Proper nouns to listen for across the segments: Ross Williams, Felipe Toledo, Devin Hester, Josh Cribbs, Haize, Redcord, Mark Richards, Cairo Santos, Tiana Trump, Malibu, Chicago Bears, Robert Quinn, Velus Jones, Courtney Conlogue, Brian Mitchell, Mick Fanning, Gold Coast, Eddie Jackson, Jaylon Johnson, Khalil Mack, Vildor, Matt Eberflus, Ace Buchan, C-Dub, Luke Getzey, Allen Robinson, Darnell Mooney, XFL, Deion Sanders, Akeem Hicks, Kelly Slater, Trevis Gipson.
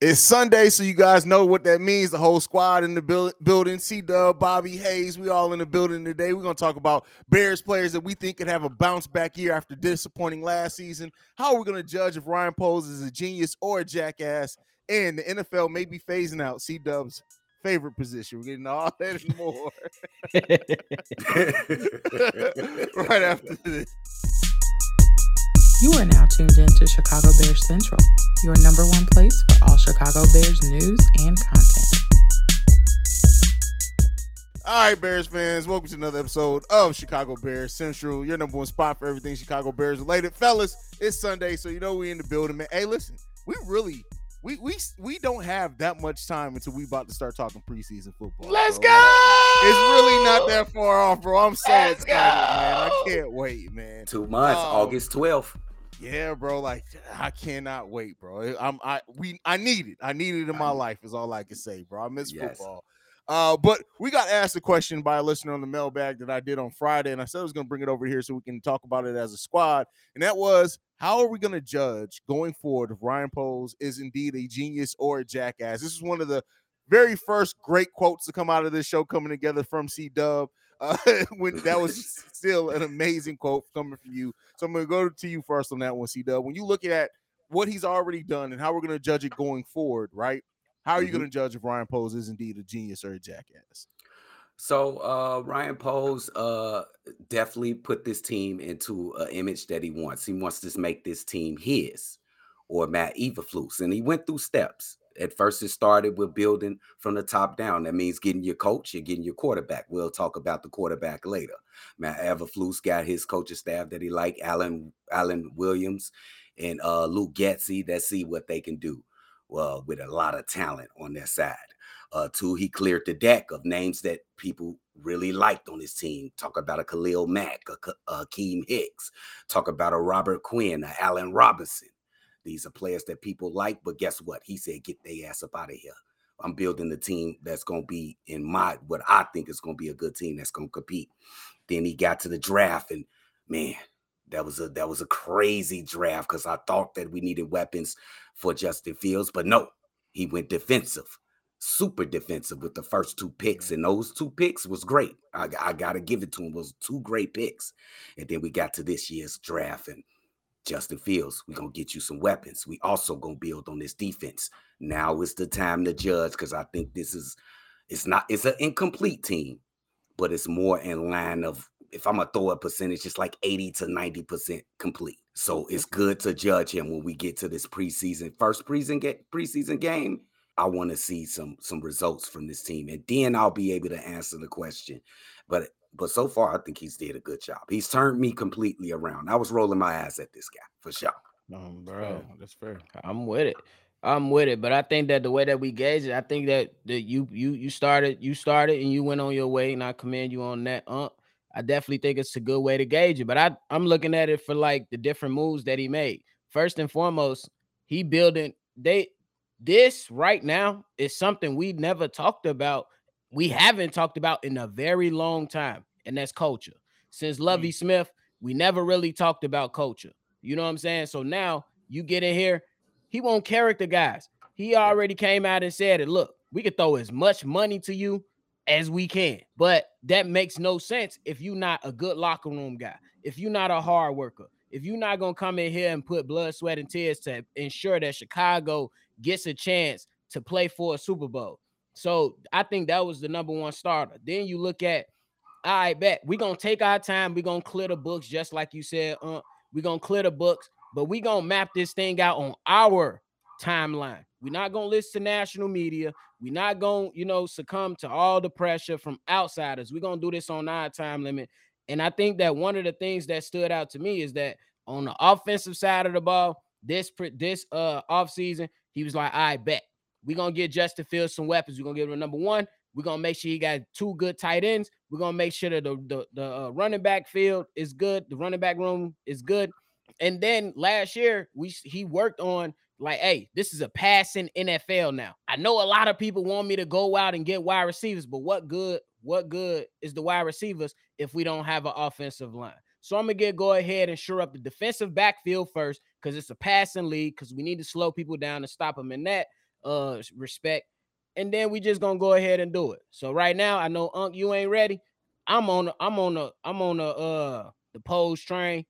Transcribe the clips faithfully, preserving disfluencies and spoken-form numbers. It's Sunday, so you guys know what that means. The whole squad in the build, building, C-Dub, Bobby, Haize, we all in the building today. We're going to talk about Bears players that we think could have a bounce-back year after disappointing last season, how we're going to judge if Ryan Poles is a genius or a jackass, and the N F L may be phasing out C-Dub's favorite position. We're getting all that and more right after this. You are now tuned in to Chicago Bears Central, your number one place for all Chicago Bears news and content. All right, Bears fans, welcome to another episode of Chicago Bears Central, your number one spot for everything Chicago Bears related. Fellas, it's Sunday, so you know we in the building, man. Hey, listen, we really, we we we don't have that much time until we about to start talking preseason football. Let's bro. go! It's really not that far off, bro. I'm so Let's excited, go. man. I can't wait, man. Two months, um, August twelfth. Yeah, bro. Like, I cannot wait, bro. I'm, I, we, I need it. I need it in my life is all I can say, bro. I miss yes. football. Uh, but we got asked a question by a listener on the mailbag that I did on Friday, and I said I was going to bring it over here so we can talk about it as a squad. And that was, how are we going to judge going forward if Ryan Poles is indeed a genius or a jackass? This is one of the very first great quotes to come out of this show coming together from C-Dub. Uh, when that was still an amazing quote coming from you. So I'm going to go to you first on that one, C-Dub. When you look at what he's already done and how we're going to judge it going forward, right? How are you mm-hmm. going to judge if Ryan Poles is indeed a genius or a jackass? So uh, Ryan Poles uh, definitely put this team into an image that he wants. He wants to make this team his or Matt Eberflus. And he went through steps. At first, it started with building from the top down. That means getting your coach and getting your quarterback. We'll talk about the quarterback later. Matt Eberflus got his coaching staff that he liked, Allen Allen Williams and uh, Luke Getzey, that see what they can do well, with a lot of talent on their side. Uh, two, he cleared the deck of names that people really liked on his team. Talk about a Khalil Mack, a Akeem Hicks. Talk about a Robert Quinn, a Allen Robinson. These are players that people like, but guess what? He said, get their ass up out of here. I'm building the team that's going to be in my, what I think is going to be a good team that's going to compete. Then he got to the draft, and man, that was a, that was a crazy draft because I thought that we needed weapons for Justin Fields, but no, he went defensive, super defensive with the first two picks, and those two picks was great. I, I got to give it to him. It was two great picks. And then we got to this year's draft, and Justin Fields, we're going to get you some weapons. We also going to build on this defense. Now is the time to judge because I think this is, it's not, it's an incomplete team, but it's more in line of, if I'm going to throw a percentage, it's like eighty to ninety percent complete. So it's good to judge him when we get to this preseason, first preseason, get, preseason game. I want to see some, some results from this team. And then I'll be able to answer the question. But But so far, I think he's did a good job. He's turned me completely around. I was rolling my eyes at this guy for sure. Um, bro, that's fair. I'm with it. I'm with it. But I think that the way that we gauge it, I think that the, you you you started you started and you went on your way, and I commend you on that. Uh, I definitely think it's a good way to gauge it. But I I'm looking at it for like the different moves that he made. First and foremost, he building they this right now is something we never talked about. We haven't talked about in a very long time, and that's culture. Since Lovie mm-hmm. Smith, we never really talked about culture. You know what I'm saying? So now you get in here, he won't character guys. He already came out and said it. Look, we can throw as much money to you as we can, but that makes no sense if you're not a good locker room guy, if you're not a hard worker, if you're not going to come in here and put blood, sweat, and tears to ensure that Chicago gets a chance to play for a Super Bowl. So I think that was the number one starter. Then you look at, all right, bet, we're going to take our time. We're going to clear the books, just like you said. Uh, we're going to clear the books, but we're going to map this thing out on our timeline. We're not going to listen to national media. We're not going to, you know, succumb to all the pressure from outsiders. We're going to do this on our time limit. And I think that one of the things that stood out to me is that on the offensive side of the ball, this, this uh, offseason, he was like, all right, bet. We're going to get Justin Fields some weapons. We're going to give him number one. We're going to make sure he got two good tight ends. We're going to make sure that the, the, the uh, running back field is good. The running back room is good. And then last year, we he worked on, like, hey, this is a passing N F L now. I know a lot of people want me to go out and get wide receivers, but what good what good is the wide receivers if we don't have an offensive line? So I'm going to go ahead and shore up the defensive backfield first because it's a passing league because we need to slow people down and stop them in that. uh, respect. And then we just gonna go ahead and do it. So right now, I know Unc, you ain't ready. I'm on. I'm on the. I'm on the. Uh, the Poles train.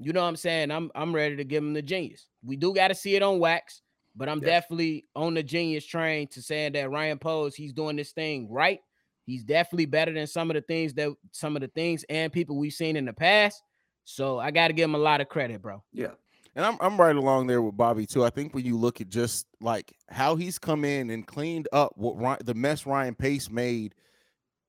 You know what I'm saying? I'm. I'm ready to give him the genius. We do got to see it on wax, but I'm yeah. definitely on the genius train to saying that Ryan Poles, he's doing this thing right. He's definitely better than some of the things that some of the things and people we've seen in the past. So I got to give him a lot of credit, bro. Yeah. And I'm I'm right along there with Bobby too. I think when you look at just like how he's come in and cleaned up what Ryan, the mess Ryan Pace made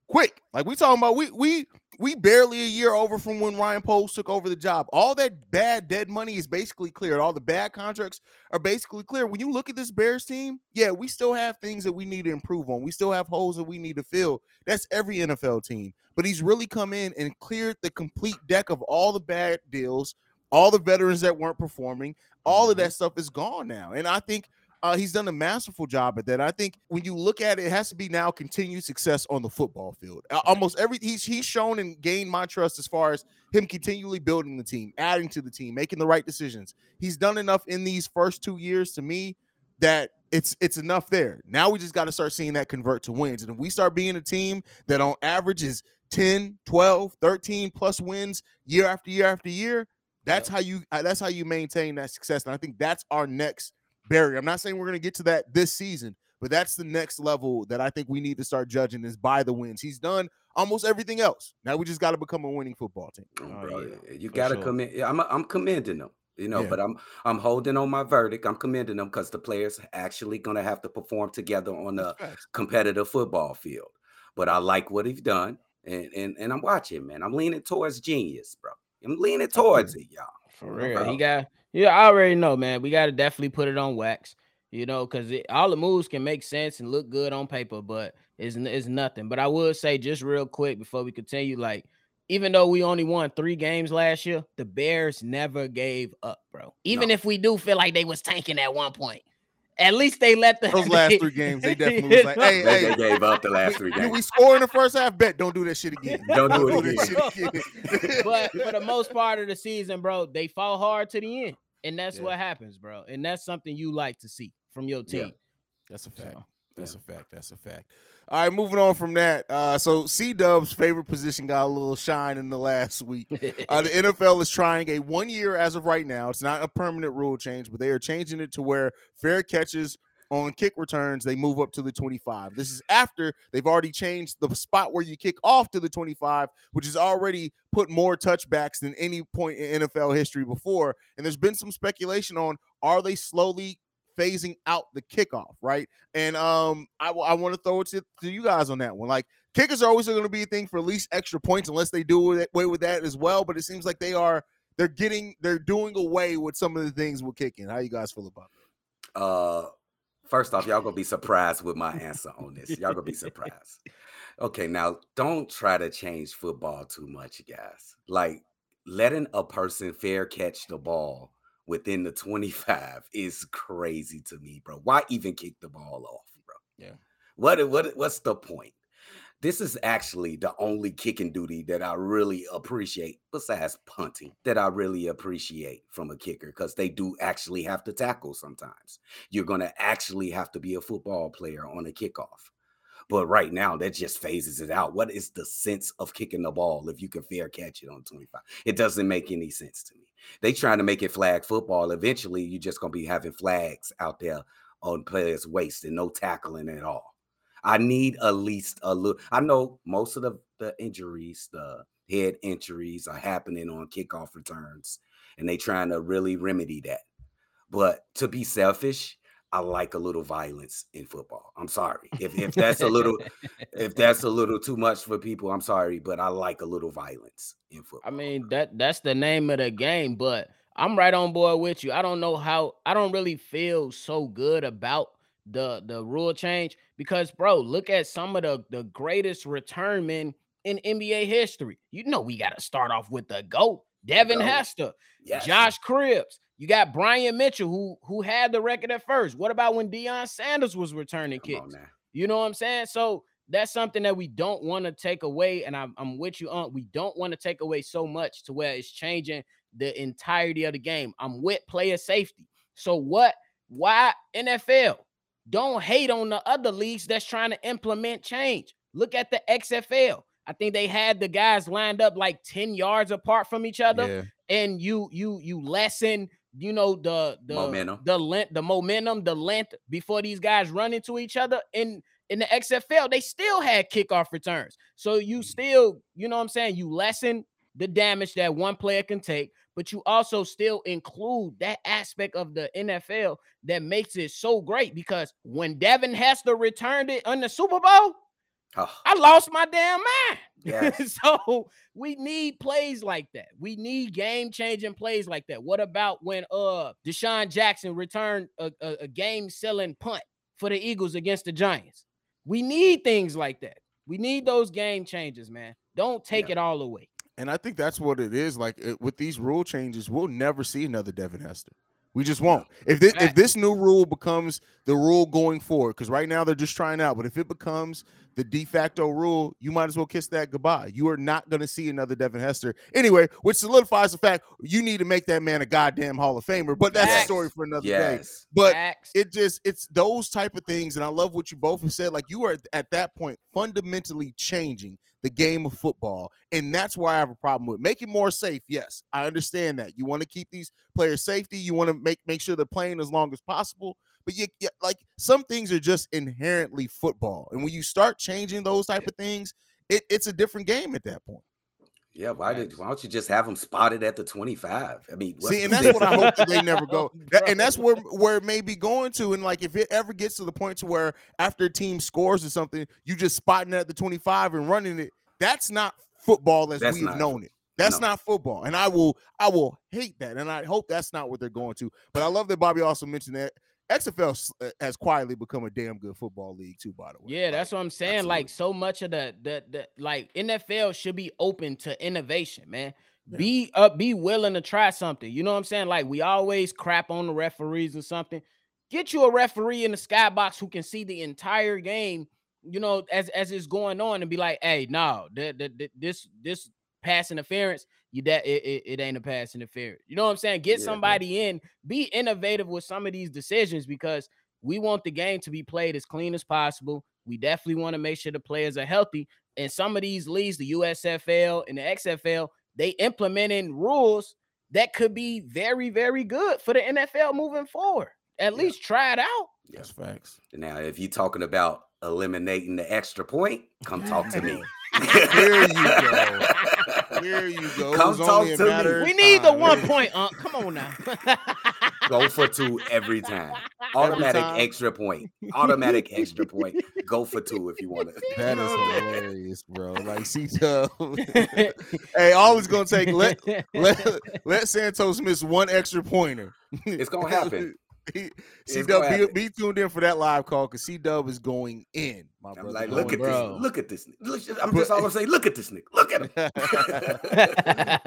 quick. Like we talking about, we we we barely a year over from when Ryan Poles took over the job. All that bad dead money is basically cleared. All the bad contracts are basically clear. When you look at this Bears team, yeah, we still have things that we need to improve on. We still have holes that we need to fill. That's every N F L team. But he's really come in and cleared the complete deck of all the bad deals. All the veterans that weren't performing, all of that stuff is gone now. And I think uh, he's done a masterful job at that. I think when you look at it, it has to be now continued success on the football field. Uh, almost every he's, he's shown and gained my trust as far as him continually building the team, adding to the team, making the right decisions. He's done enough in these first two years to me that it's it's enough there. Now we just got to start seeing that convert to wins. And if we start being a team that on average is ten, twelve, thirteen plus wins year after year after year, That's how you that's how you maintain that success. And I think that's our next barrier. I'm not saying we're going to get to that this season, but that's the next level that I think we need to start judging is by the wins. He's done almost everything else. Now we just got to become a winning football team. Oh, bro, yeah. You got to sure. come in. I'm, I'm commending them, you know, yeah. but I'm I'm holding on my verdict. I'm commending them because the players are actually going to have to perform together on a right. competitive football field. But I like what he's done, and, and, and I'm watching, man. I'm leaning towards genius, bro. I'm leaning towards it, y'all. For real. He got, yeah, I already know, man. We got to definitely put it on wax, you know, because all the moves can make sense and look good on paper, but it's, it's nothing. But I will say just real quick before we continue, like, even though we only won three games last year, the Bears never gave up, bro. Even no. if we do feel like they was tanking at one point. At least they let the those last three games. They definitely was like, hey, they, hey, they gave up the last three games. Did we score in the first half? Bet don't do that shit again. Don't do it again. again. But for the most part of the season, bro, they fall hard to the end, and that's yeah. what happens, bro. And that's something you like to see from your team. Yeah. That's a fact. So, that's yeah. a fact. That's a fact. All right, moving on from that. Uh, so C-Dub's favorite position got a little shine in the last week. Uh, the N F L is trying a one year as of right now. It's not a permanent rule change, but they are changing it to where fair catches on kick returns, they move up to the twenty-five. This is after they've already changed the spot where you kick off to the twenty-five, which has already put more touchbacks than any point in N F L history before. And there's been some speculation on, are they slowly phasing out the kickoff, right? And um, I, I want to throw it to, to you guys on that one. Like, kickers are always going to be a thing for at least extra points, unless they do away with that as well. But it seems like they are they're getting they're doing away with some of the things with kicking. How you guys feel about that? Uh, first off, y'all gonna be surprised with my answer on this. Y'all gonna be surprised. Okay, now don't try to change football too much, guys. Like, letting a person fair catch the ball within the twenty-five is crazy to me, bro. Why even kick the ball off, bro? Yeah. What what what's the point? This is actually the only kicking duty that I really appreciate, besides punting, that I really appreciate from a kicker, because they do actually have to tackle sometimes. You're going to actually have to be a football player on a kickoff. But right now, that just phases it out. What is the sense of kicking the ball if you can fair catch it on twenty-five? It doesn't make any sense to me. They trying to make it flag football. Eventually, you're just going to be having flags out there on players' waist and no tackling at all. I need at least a little. I know most of the, the injuries, the head injuries are happening on kickoff returns, and they trying to really remedy that. But to be selfish, I like a little violence in football. I'm sorry. If if that's a little if that's a little too much for people, I'm sorry, but I like a little violence in football. I mean, that that's the name of the game, but I'm right on board with you. I don't know how I don't really feel so good about the the rule change because, bro, look at some of the, the greatest return men in N B A history. You know we got to start off with the GOAT, Devin Hester, yes. Josh Cribbs. You got Brian Mitchell, who who had the record at first. What about when Deion Sanders was returning Come kicks? You know what I'm saying? So that's something that we don't want to take away, and I'm, I'm with you on. We don't want to take away so much to where it's changing the entirety of the game. I'm with player safety. So what? Why N F L? Don't hate on the other leagues that's trying to implement change. Look at the X F L. I think they had the guys lined up like ten yards apart from each other, yeah. and you you you lessen, you know, the the momentum. the length, the momentum, the length before these guys run into each other. And in the X F L, they still had kickoff returns. So you still, you know what I'm saying, you lessen the damage that one player can take, but you also still include that aspect of the N F L that makes it so great, because when Devin Hester returned it on the Super Bowl, oh. I lost my damn mind. Yes. So we need plays like that. We need game-changing plays like that. What about when uh Deshaun Jackson returned a, a, a game-selling punt for the Eagles against the Giants? We need things like that. We need those game changes, man. Don't take yeah. it all away. And I think that's what it is. Like it, with these rule changes, we'll never see another Devin Hester. We just won't. If this, if this new rule becomes the rule going forward, because right now they're just trying out, but if it becomes the de facto rule, you might as well kiss that goodbye. You are not going to see another Devin Hester. Anyway, which solidifies the fact you need to make that man a goddamn Hall of Famer, but that's Facts. a story for another yes. day. But Facts. it just, it's those type of things, and I love what you both have said. Like, you are at that point fundamentally changing the game of football, and that's why I have a problem with it. Make it more safe. Yes, I understand that. You want to keep these players' safety. You want to make make sure they're playing as long as possible. But you, you like some things are just inherently football, and when you start changing those type of things, it, it's a different game at that point. Yeah, why did why don't you just have them spotted at the twenty-five? I mean, see, and that's what I hope that they never go. That, and that's where where it may be going to. And like, if it ever gets to the point to where after a team scores or something, you just spotting it at the twenty-five and running it, that's not football as that's we've not, known it. That's no. not football. And I will I will hate that. And I hope that's not what they're going to. But I love that Bobby also mentioned that X F L has quietly become a damn good football league too, by the way. Yeah, that's what I'm saying. Absolutely. Like, so much of the, the, the, like, N F L should be open to innovation, man. Yeah. Be up, uh, be willing to try something. You know what I'm saying? Like, we always crap on the referees or something. Get you a referee in the skybox who can see the entire game, you know, as, as it's going on, and be like, hey, no, th- th- th- this, this pass interference, You that it, it, it ain't a pass interference. You know what I'm saying? Get yeah, somebody yeah. in. Be innovative with some of these decisions, because we want the game to be played as clean as possible. We definitely want to make sure the players are healthy. And some of these leagues, the U S F L and the X F L, they implementing rules that could be very, very good for the N F L moving forward. At yeah. least try it out. That's yeah. facts. Now, if you're talking about eliminating the extra point, come talk to me. There you go. There you go. Come talk to me. We need the one point, Unc. Come on now. Go for two every time. Automatic extra point. Automatic extra point. Go for two if you want to. That is hilarious, bro. Like, C-Dub. Hey, all it's going to take, let, let, let Santos miss one extra pointer. It's going to happen. C-Dub, be, be tuned in for that live call, because C-Dub is going in. My brother. I'm like, look at, bro. this, look at this. Look at this. I'm just all going to say, look at this nigga. Look at him.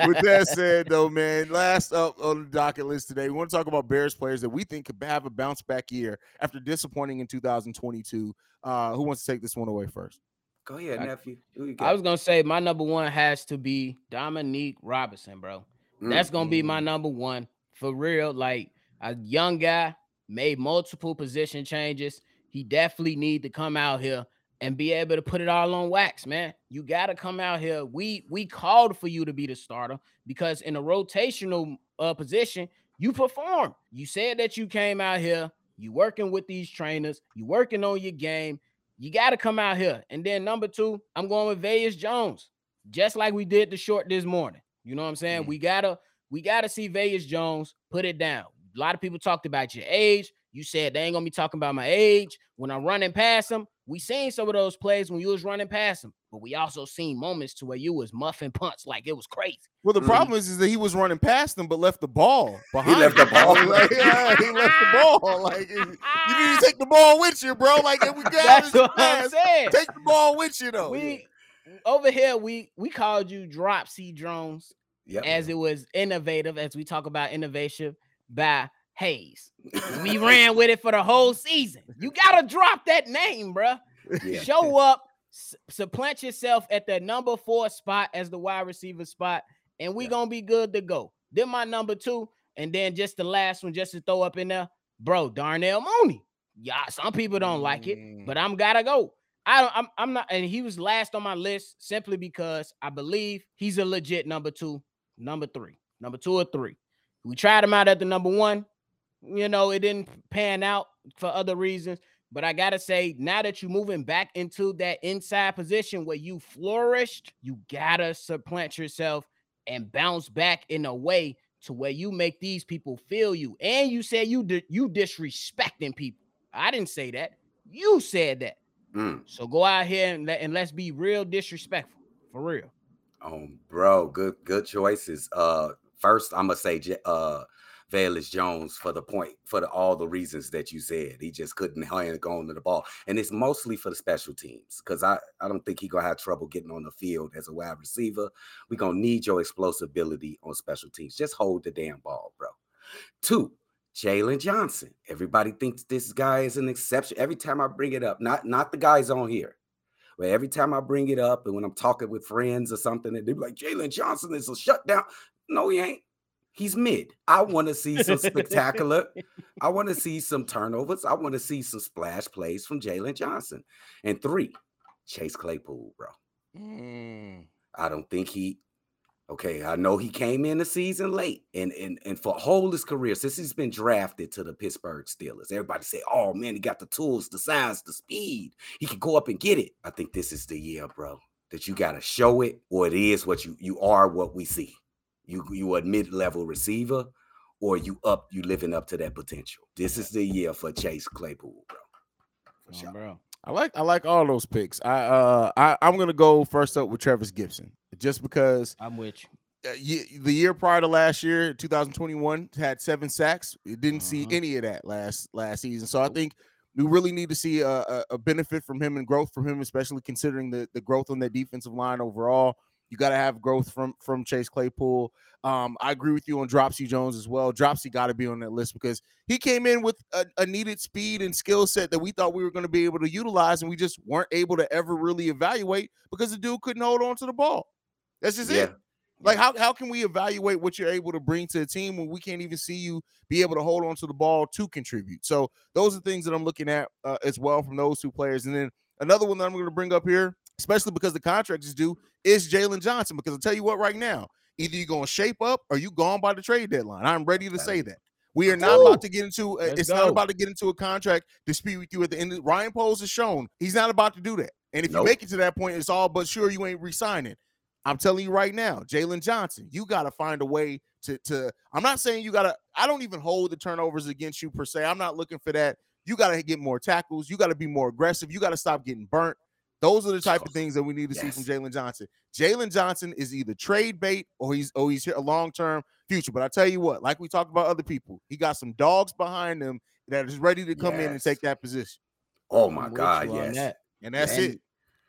With that said, though, man, last up on the docket list today, we want to talk about Bears players that we think could have a bounce back year after disappointing in two thousand twenty-two. Uh, who wants to take this one away first? Go ahead, I, nephew. I was going to say my number one has to be Dominique Robinson, bro. Mm. That's going to be my number one for real. Like, a young guy, made multiple position changes. He definitely need to come out here and be able to put it all on wax, man. You got to come out here. We we called for you to be the starter, because in a rotational uh, position, you perform. You said that you came out here. You working with these trainers. You working on your game. You got to come out here. And then number two, I'm going with Velus Jones, just like we did the short this morning. You know what I'm saying? Mm-hmm. We got to we gotta see Velus Jones put it down. A lot of people talked about your age. You said they ain't going to be talking about my age when I'm running past them. We seen some of those plays when you was running past them, but we also seen moments to where you was muffing punts like it was crazy. Well, the mm. problem is, is that he was running past them, but left the ball behind. He left the ball. Like, yeah, he left the ball. Like, you need to take the ball with you, bro. Like, if we got That's this what pass, I'm saying. Take the ball with you, though. We, over here, we, we called you Drop C Drones, yep. as it was innovative, as we talk about innovation. By Haize, we ran with it for the whole season. You gotta drop that name, bro. Yeah. Show up, s- supplant yourself at the number four spot as the wide receiver spot, and we yeah. gonna be good to go. Then my number two, and then just the last one, just to throw up in there, bro, Darnell Mooney. Yeah, some people don't like it, but I'm gotta go. I don't, I'm, I'm not, and he was last on my list simply because I believe he's a legit number two, number three, number two or three. We tried him out at the number one. You know, it didn't pan out for other reasons. But I gotta say, now that you're moving back into that inside position where you flourished, you gotta supplant yourself and bounce back in a way to where you make these people feel you. And you said you di- you disrespecting people. I didn't say that. You said that. Mm. So go out here and, let, and let's be real disrespectful, for real. Oh, bro, good good choices. Uh, first, I'm gonna say uh, Velus Jones for the point for the, all the reasons that you said. He just couldn't hang on to the ball, and it's mostly for the special teams because I, I don't think he's gonna have trouble getting on the field as a wide receiver. We're gonna need your explosibility on special teams. Just hold the damn ball, bro. Two, Jaylon Johnson. Everybody thinks this guy is an exception. Every time I bring it up, not not the guys on here, but every time I bring it up and when I'm talking with friends or something, and they're like, Jaylon Johnson is a shutdown. No, he ain't. He's mid. I want to see some spectacular. I want to see some turnovers. I want to see some splash plays from Jaylon Johnson. And three, Chase Claypool, bro. Mm. I don't think he... Okay, I know he came in the season late, and and and for whole his career, since he's been drafted to the Pittsburgh Steelers, everybody say, oh, man, he got the tools, the size, the speed. He can go up and get it. I think this is the year, bro, that you got to show it, or it is what you you are what we see. You, you a mid-level receiver, or you up, you living up to that potential. This is the year for Chase Claypool, bro. For sure. Oh, bro. I like I like all those picks. I uh I, I'm gonna go first up with Trevis Gipson just because I'm with you. The year prior to last year, two thousand twenty-one, had seven sacks. It didn't uh-huh. see any of that last last season. So I think we really need to see a, a, a benefit from him and growth from him, especially considering the, the growth on that defensive line overall. You got to have growth from from Chase Claypool. Um, I agree with you on Dropsy Jones as well. Dropsy got to be on that list because he came in with a, a needed speed and skill set that we thought we were going to be able to utilize, and we just weren't able to ever really evaluate because the dude couldn't hold on to the ball. That's just yeah. it. Like, how, how can we evaluate what you're able to bring to a team when we can't even see you be able to hold on to the ball to contribute? So those are things that I'm looking at uh, as well from those two players. And then another one that I'm going to bring up here, especially because the contract is due, is Jaylon Johnson. Because I'll tell you what right now, either you're going to shape up or you gone by the trade deadline. I'm ready to say that. We are not Ooh, about to get into a, it's go. not about to get into a contract dispute with you at the end. Ryan Poles has shown he's not about to do that. And if nope. you make it to that point, it's all but sure you ain't re-signing. I'm telling you right now, Jaylon Johnson, you got to find a way to, to – I'm not saying you got to – I don't even hold the turnovers against you per se. I'm not looking for that. You got to get more tackles. You got to be more aggressive. You got to stop getting burnt. Those are the type of things that we need to yes. see from Jaylon Johnson. Jaylon Johnson is either trade bait or he's oh he's here a long-term future. But I tell you what, like we talked about other people, he got some dogs behind him that is ready to come yes. in and take that position. Oh my I'm God, yes. That. And that's and, it.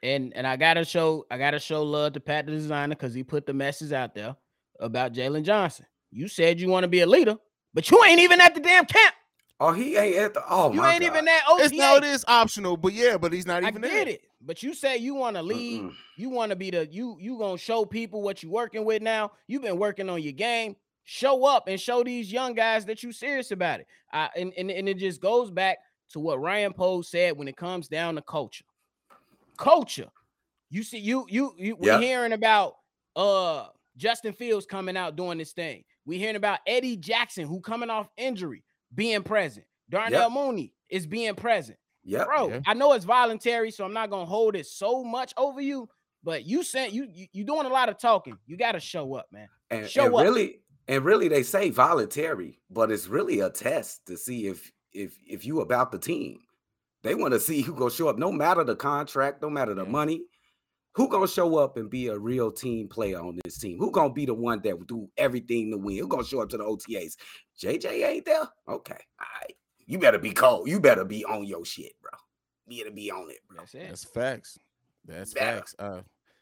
And and I gotta show I gotta show love to Pat the designer because he put the message out there about Jaylon Johnson. You said you want to be a leader, but you ain't even at the damn camp. Oh, he ain't at the. Oh, you my ain't God. even that O T A. It's no, it is optional, but yeah, but he's not even. I get there. it, but you say you want to lead. Mm-mm. You want to be the. You you gonna show people what you working with now. You've been working on your game. Show up and show these young guys that you serious about it. I, and, and and it just goes back to what Ryan Poles said when it comes down to culture. Culture, you see, you you you. We're yeah. hearing about uh Justin Fields coming out doing this thing. We're hearing about Eddie Jackson who coming off injury. Being present. Darnell yep. Mooney is being present. Yep. Bro, yeah. I know it's voluntary, so I'm not going to hold it so much over you, but you sent you, you you doing a lot of talking. You got to show up, man. And, show and up. Really, and really they say voluntary, but it's really a test to see if if if you about the team. They want to see who going to show up no matter the contract, no matter the yeah. money. Who going to show up and be a real team player on this team? Who going to be the one that will do everything to win? Who going to show up to the O T As? J J ain't there? Okay. All right. You better be cold. You better be on your shit, bro. You better be on it, bro. That's, it. That's facts. That's better. facts. Uh,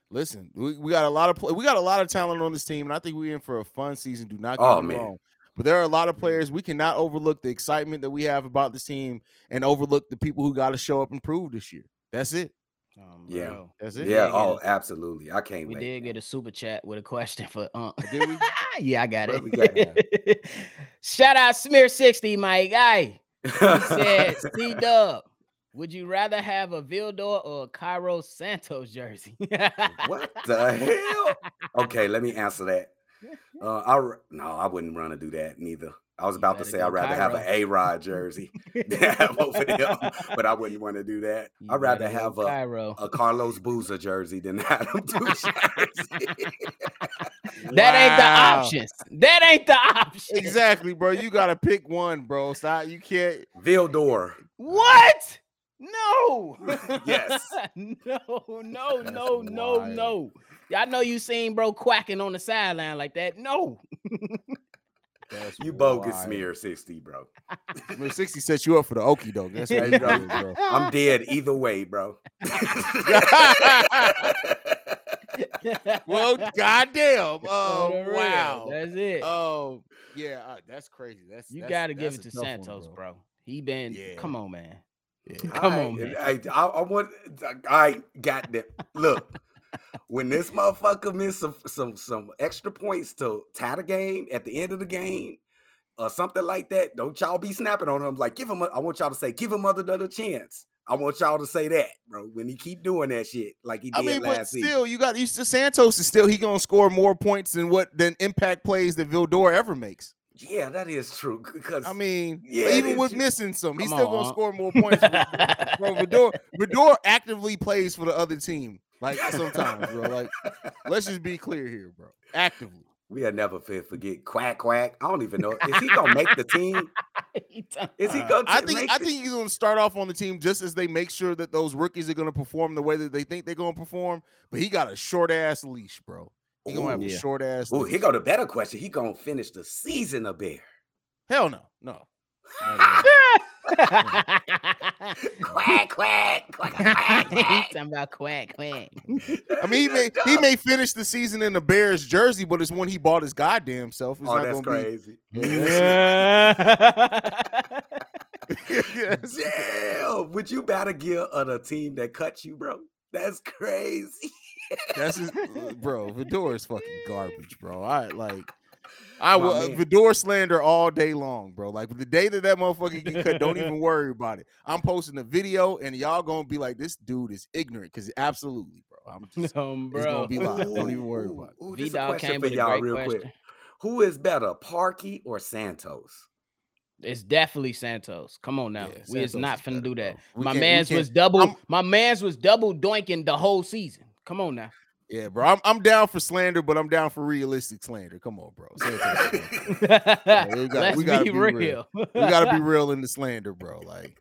listen, we, we got a lot of play- we got a lot of talent on this team, and I think we're in for a fun season. Do not get oh, me man. wrong. But there are a lot of players. We cannot overlook the excitement that we have about this team and overlook the people who got to show up and prove this year. That's it. Um, yeah, bro. that's it. Yeah, oh, a, absolutely. I can't we wait. We did get a super chat with a question for Unc. Did we? yeah, I got it. Got Shout out Smear sixty, my guy. He said, C-Dub, would you rather have a Vildor or a Cairo Santos jersey? What the hell? Okay, let me answer that. Uh, I no, I wouldn't run to do that neither. I was about to say I'd rather Cairo. have an A-Rod jersey than have over them, but I wouldn't want to do that. You I'd rather have a, a Carlos Boozer jersey than have them two jerseys. That wow. ain't the options. That ain't the option. Exactly, bro. You got to pick one, bro. Stop. You can't. Vildor. What? No. Yes. no, no, That's no, wild. no, no. Y'all know you seen bro quacking on the sideline like that. No. That's you wild. Bogus smear sixty, bro. Smear sixty set you up for the okie doke. That's what you doing, bro. I'm dead either way, bro. Well, goddamn. Oh, wow. That's it. Oh, yeah. Uh, that's crazy. That's you that's, gotta that's give it to Santos, one, bro. bro. He been yeah. come on, man. Yeah. Come I, on, man. I, I, I want I got that. Look. When this motherfucker missed some, some some extra points to tie the game at the end of the game or something like that, don't y'all be snapping on him. Like, give him, a, I want y'all to say, give him another chance. I want y'all to say that, bro. When he keep doing that shit, like he did I mean, last but still, season. You got Easter Santos is still he gonna score more points than what than impact plays that Vildor ever makes. Yeah, that is true. Because I mean, yeah, even with true. missing some, he's Come still on. gonna score more points. Bro, Vildor, Vildor actively plays for the other team. Like sometimes, bro. Like, let's just be clear here, bro. Actively, we'll never forget Quack Quack. I don't even know is he gonna make the team? Is he gonna? Uh, I think I the... think he's gonna start off on the team just as they make sure that those rookies are gonna perform the way that they think they're gonna perform. But he got a short ass leash, bro. He Ooh, gonna have yeah. a short ass. Oh, here go the better question. He gonna finish the season a Bear? Hell no, no. Quack, quack, quack, quack, quack. Talking about quack, quack. I mean, he may, he may finish the season in the Bears jersey, but it's one he bought his goddamn self. It's oh, not that's crazy. Be... Yeah. Yes. Yeah. Would you battle gear on a team that cut you, bro? That's crazy. That's his, bro. Vildor is fucking garbage, bro. All right, like. I will uh, Vildor slander all day long, bro. Like the day that that motherfucker get cut, don't even worry about it. I'm posting a video, and y'all gonna be like, "This dude is ignorant," because absolutely, bro. I'm just no, bro. It's gonna be live. Don't even worry about it. Ooh, ooh, this a question for y'all, real question. quick. Who is better, Parkey or Santos? It's definitely Santos. Come on now, yeah, we Santos is not finna do that. My can't, man's can't, was double. I'm, my man's was double doinking the whole season. Come on now. Yeah, bro, I'm I'm down for slander, but I'm down for realistic slander. Come on, bro. Yeah, we got, Let's we gotta be, be real. real. We gotta be real in the slander, bro. Like,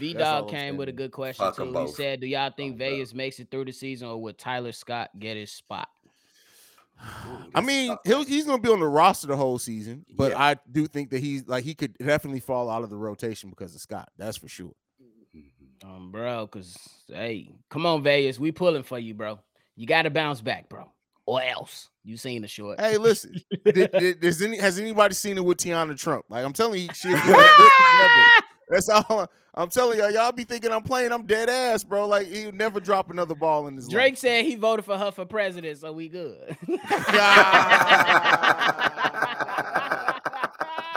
V Dog came with a good question Fuck too. He said, "Do y'all think oh, Vegas bro. makes it through the season, or would Tyler Scott get his spot?" Ooh, I mean, he'll, he's gonna be on the roster the whole season, but yeah. I do think that he's like he could definitely fall out of the rotation because of Scott. That's for sure. Um, bro, because hey, come on, Vegas, we pulling for you, bro. You got to bounce back, bro, or else. You seen the short. Hey, listen. did, did, does any, has anybody seen it with Tiana Trump? Like, I'm telling you, shit. That's all. I'm telling y'all. Y'all be thinking I'm playing. I'm dead ass, bro. Like, he'll never drop another ball in his life. Drake said he voted for her for president, so we good.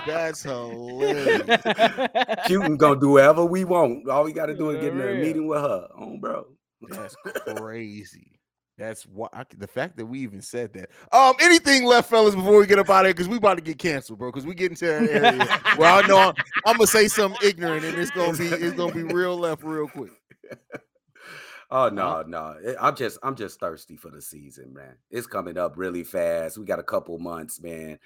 That's hilarious. Shooting gonna do whatever we want. All we got to do is get in a meeting with her. Oh, bro. That's crazy. That's why I, the fact that we even said that. Um, anything left, fellas, before we get up out of here, because we about to get canceled, bro. Because we get into that area where I know I'm, I'm gonna say something ignorant, and it's gonna be it's gonna be real left real quick. Oh no, no, I'm just I'm just thirsty for the season, man. It's coming up really fast. We got a couple months, man.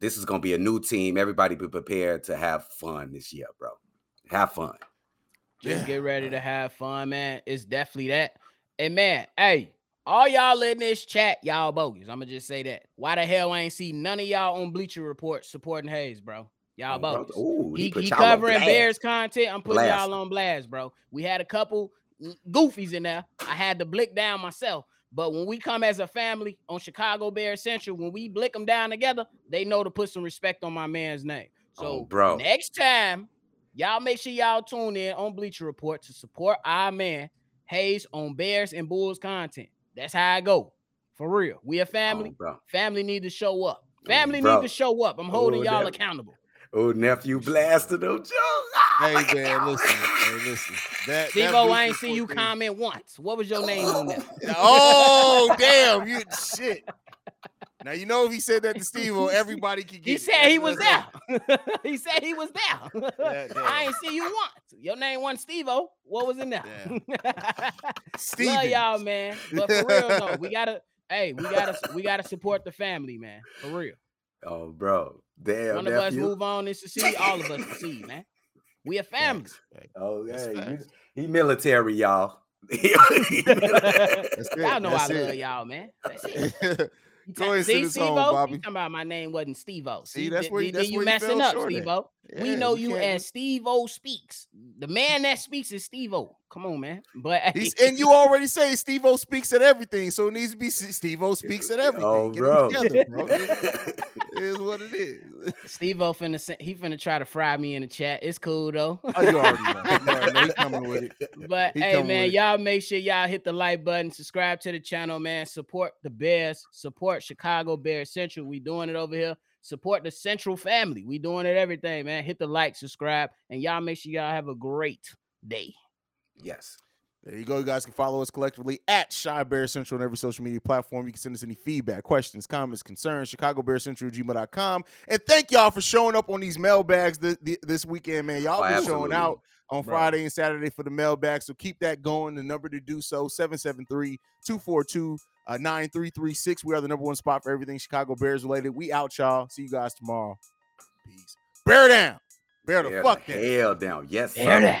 This is gonna be a new team. Everybody be prepared to have fun this year, bro. Have fun. Just yeah. get ready to have fun, man. It's definitely that. And man, hey, all y'all in this chat, y'all bogus. I'm gonna just say that. Why the hell I ain't see none of y'all on Bleacher Report supporting Haize, bro? Y'all oh, bogus. Ooh, he he, he covering Bears content. I'm putting blast. y'all on blast, bro. We had a couple goofies in there. I had to blick down myself. But when we come as a family on Chicago Bears Central, when we blick them down together, they know to put some respect on my man's name. So oh, bro. next time, y'all make sure y'all tune in on Bleacher Report to support our man. Haize on Bears and Bulls content. That's how I go. For real. We a family. Oh, family need to show up. Family oh, need to show up. I'm holding oh, y'all accountable. Old nephew blasted old Jones. Oh, hey, man, listen. Hey, listen. That, Devo, that I ain't seen you thing. Comment once. What was your name on that? Oh, damn. You shit. Now, you know, if he said that to Steve-O, everybody could get He said he was there. He said he was there. Yeah, I ain't see you once. Your name wasn't Steve-O. What was in there? Yeah. Love y'all, man. But for real, though, we gotta, hey, we gotta, we gotta support the family, man. For real. Oh, bro. Damn. One of nephew. us move on and succeed. All of us succeed, man. We a family. Oh, yeah. He, he military, y'all. Y'all know That's I it. love y'all, man. That's it. Go ahead, see, Steve-O, Bobby. You talking about my name wasn't Steve-O. See, see that's where, that's you where messing you up, Steve-O. Yeah, we know you, you as Steve-O Speaks. The man that speaks is Steve-O. Come on, man. But He's, and you already say Steve-O Speaks at everything, so it needs to be Steve-O Speaks at everything. Oh, Get bro, together, bro. It is what it is. Steve-O finna he finna try to fry me in the chat. It's cool though. Oh, you already know. You already know. Coming with it. But he hey, man, y'all make sure y'all hit the like button, subscribe to the channel, man. Support the Bears. Support Chicago Bears Central. We doing it over here. Support the Central family. We doing it everything, man. Hit the like, subscribe, and y'all make sure y'all have a great day. Yes. There you go. You guys can follow us collectively at Shy Bear Central on every social media platform. You can send us any feedback, questions, comments, concerns, Chicago Bears Central at gmail dot com. And thank y'all for showing up on these mailbags th- th- this weekend, man. Y'all oh, been absolutely. showing out on Bro. Friday and Saturday for the mailbag, so keep that going. The number to do so, seven seven three, two four two, nine three three six. We are the number one spot for everything Chicago Bears related. We out, y'all. See you guys tomorrow. Peace. Bear down. Bear the Bear fuck the down. Hell down. Yes, sir. Bear down.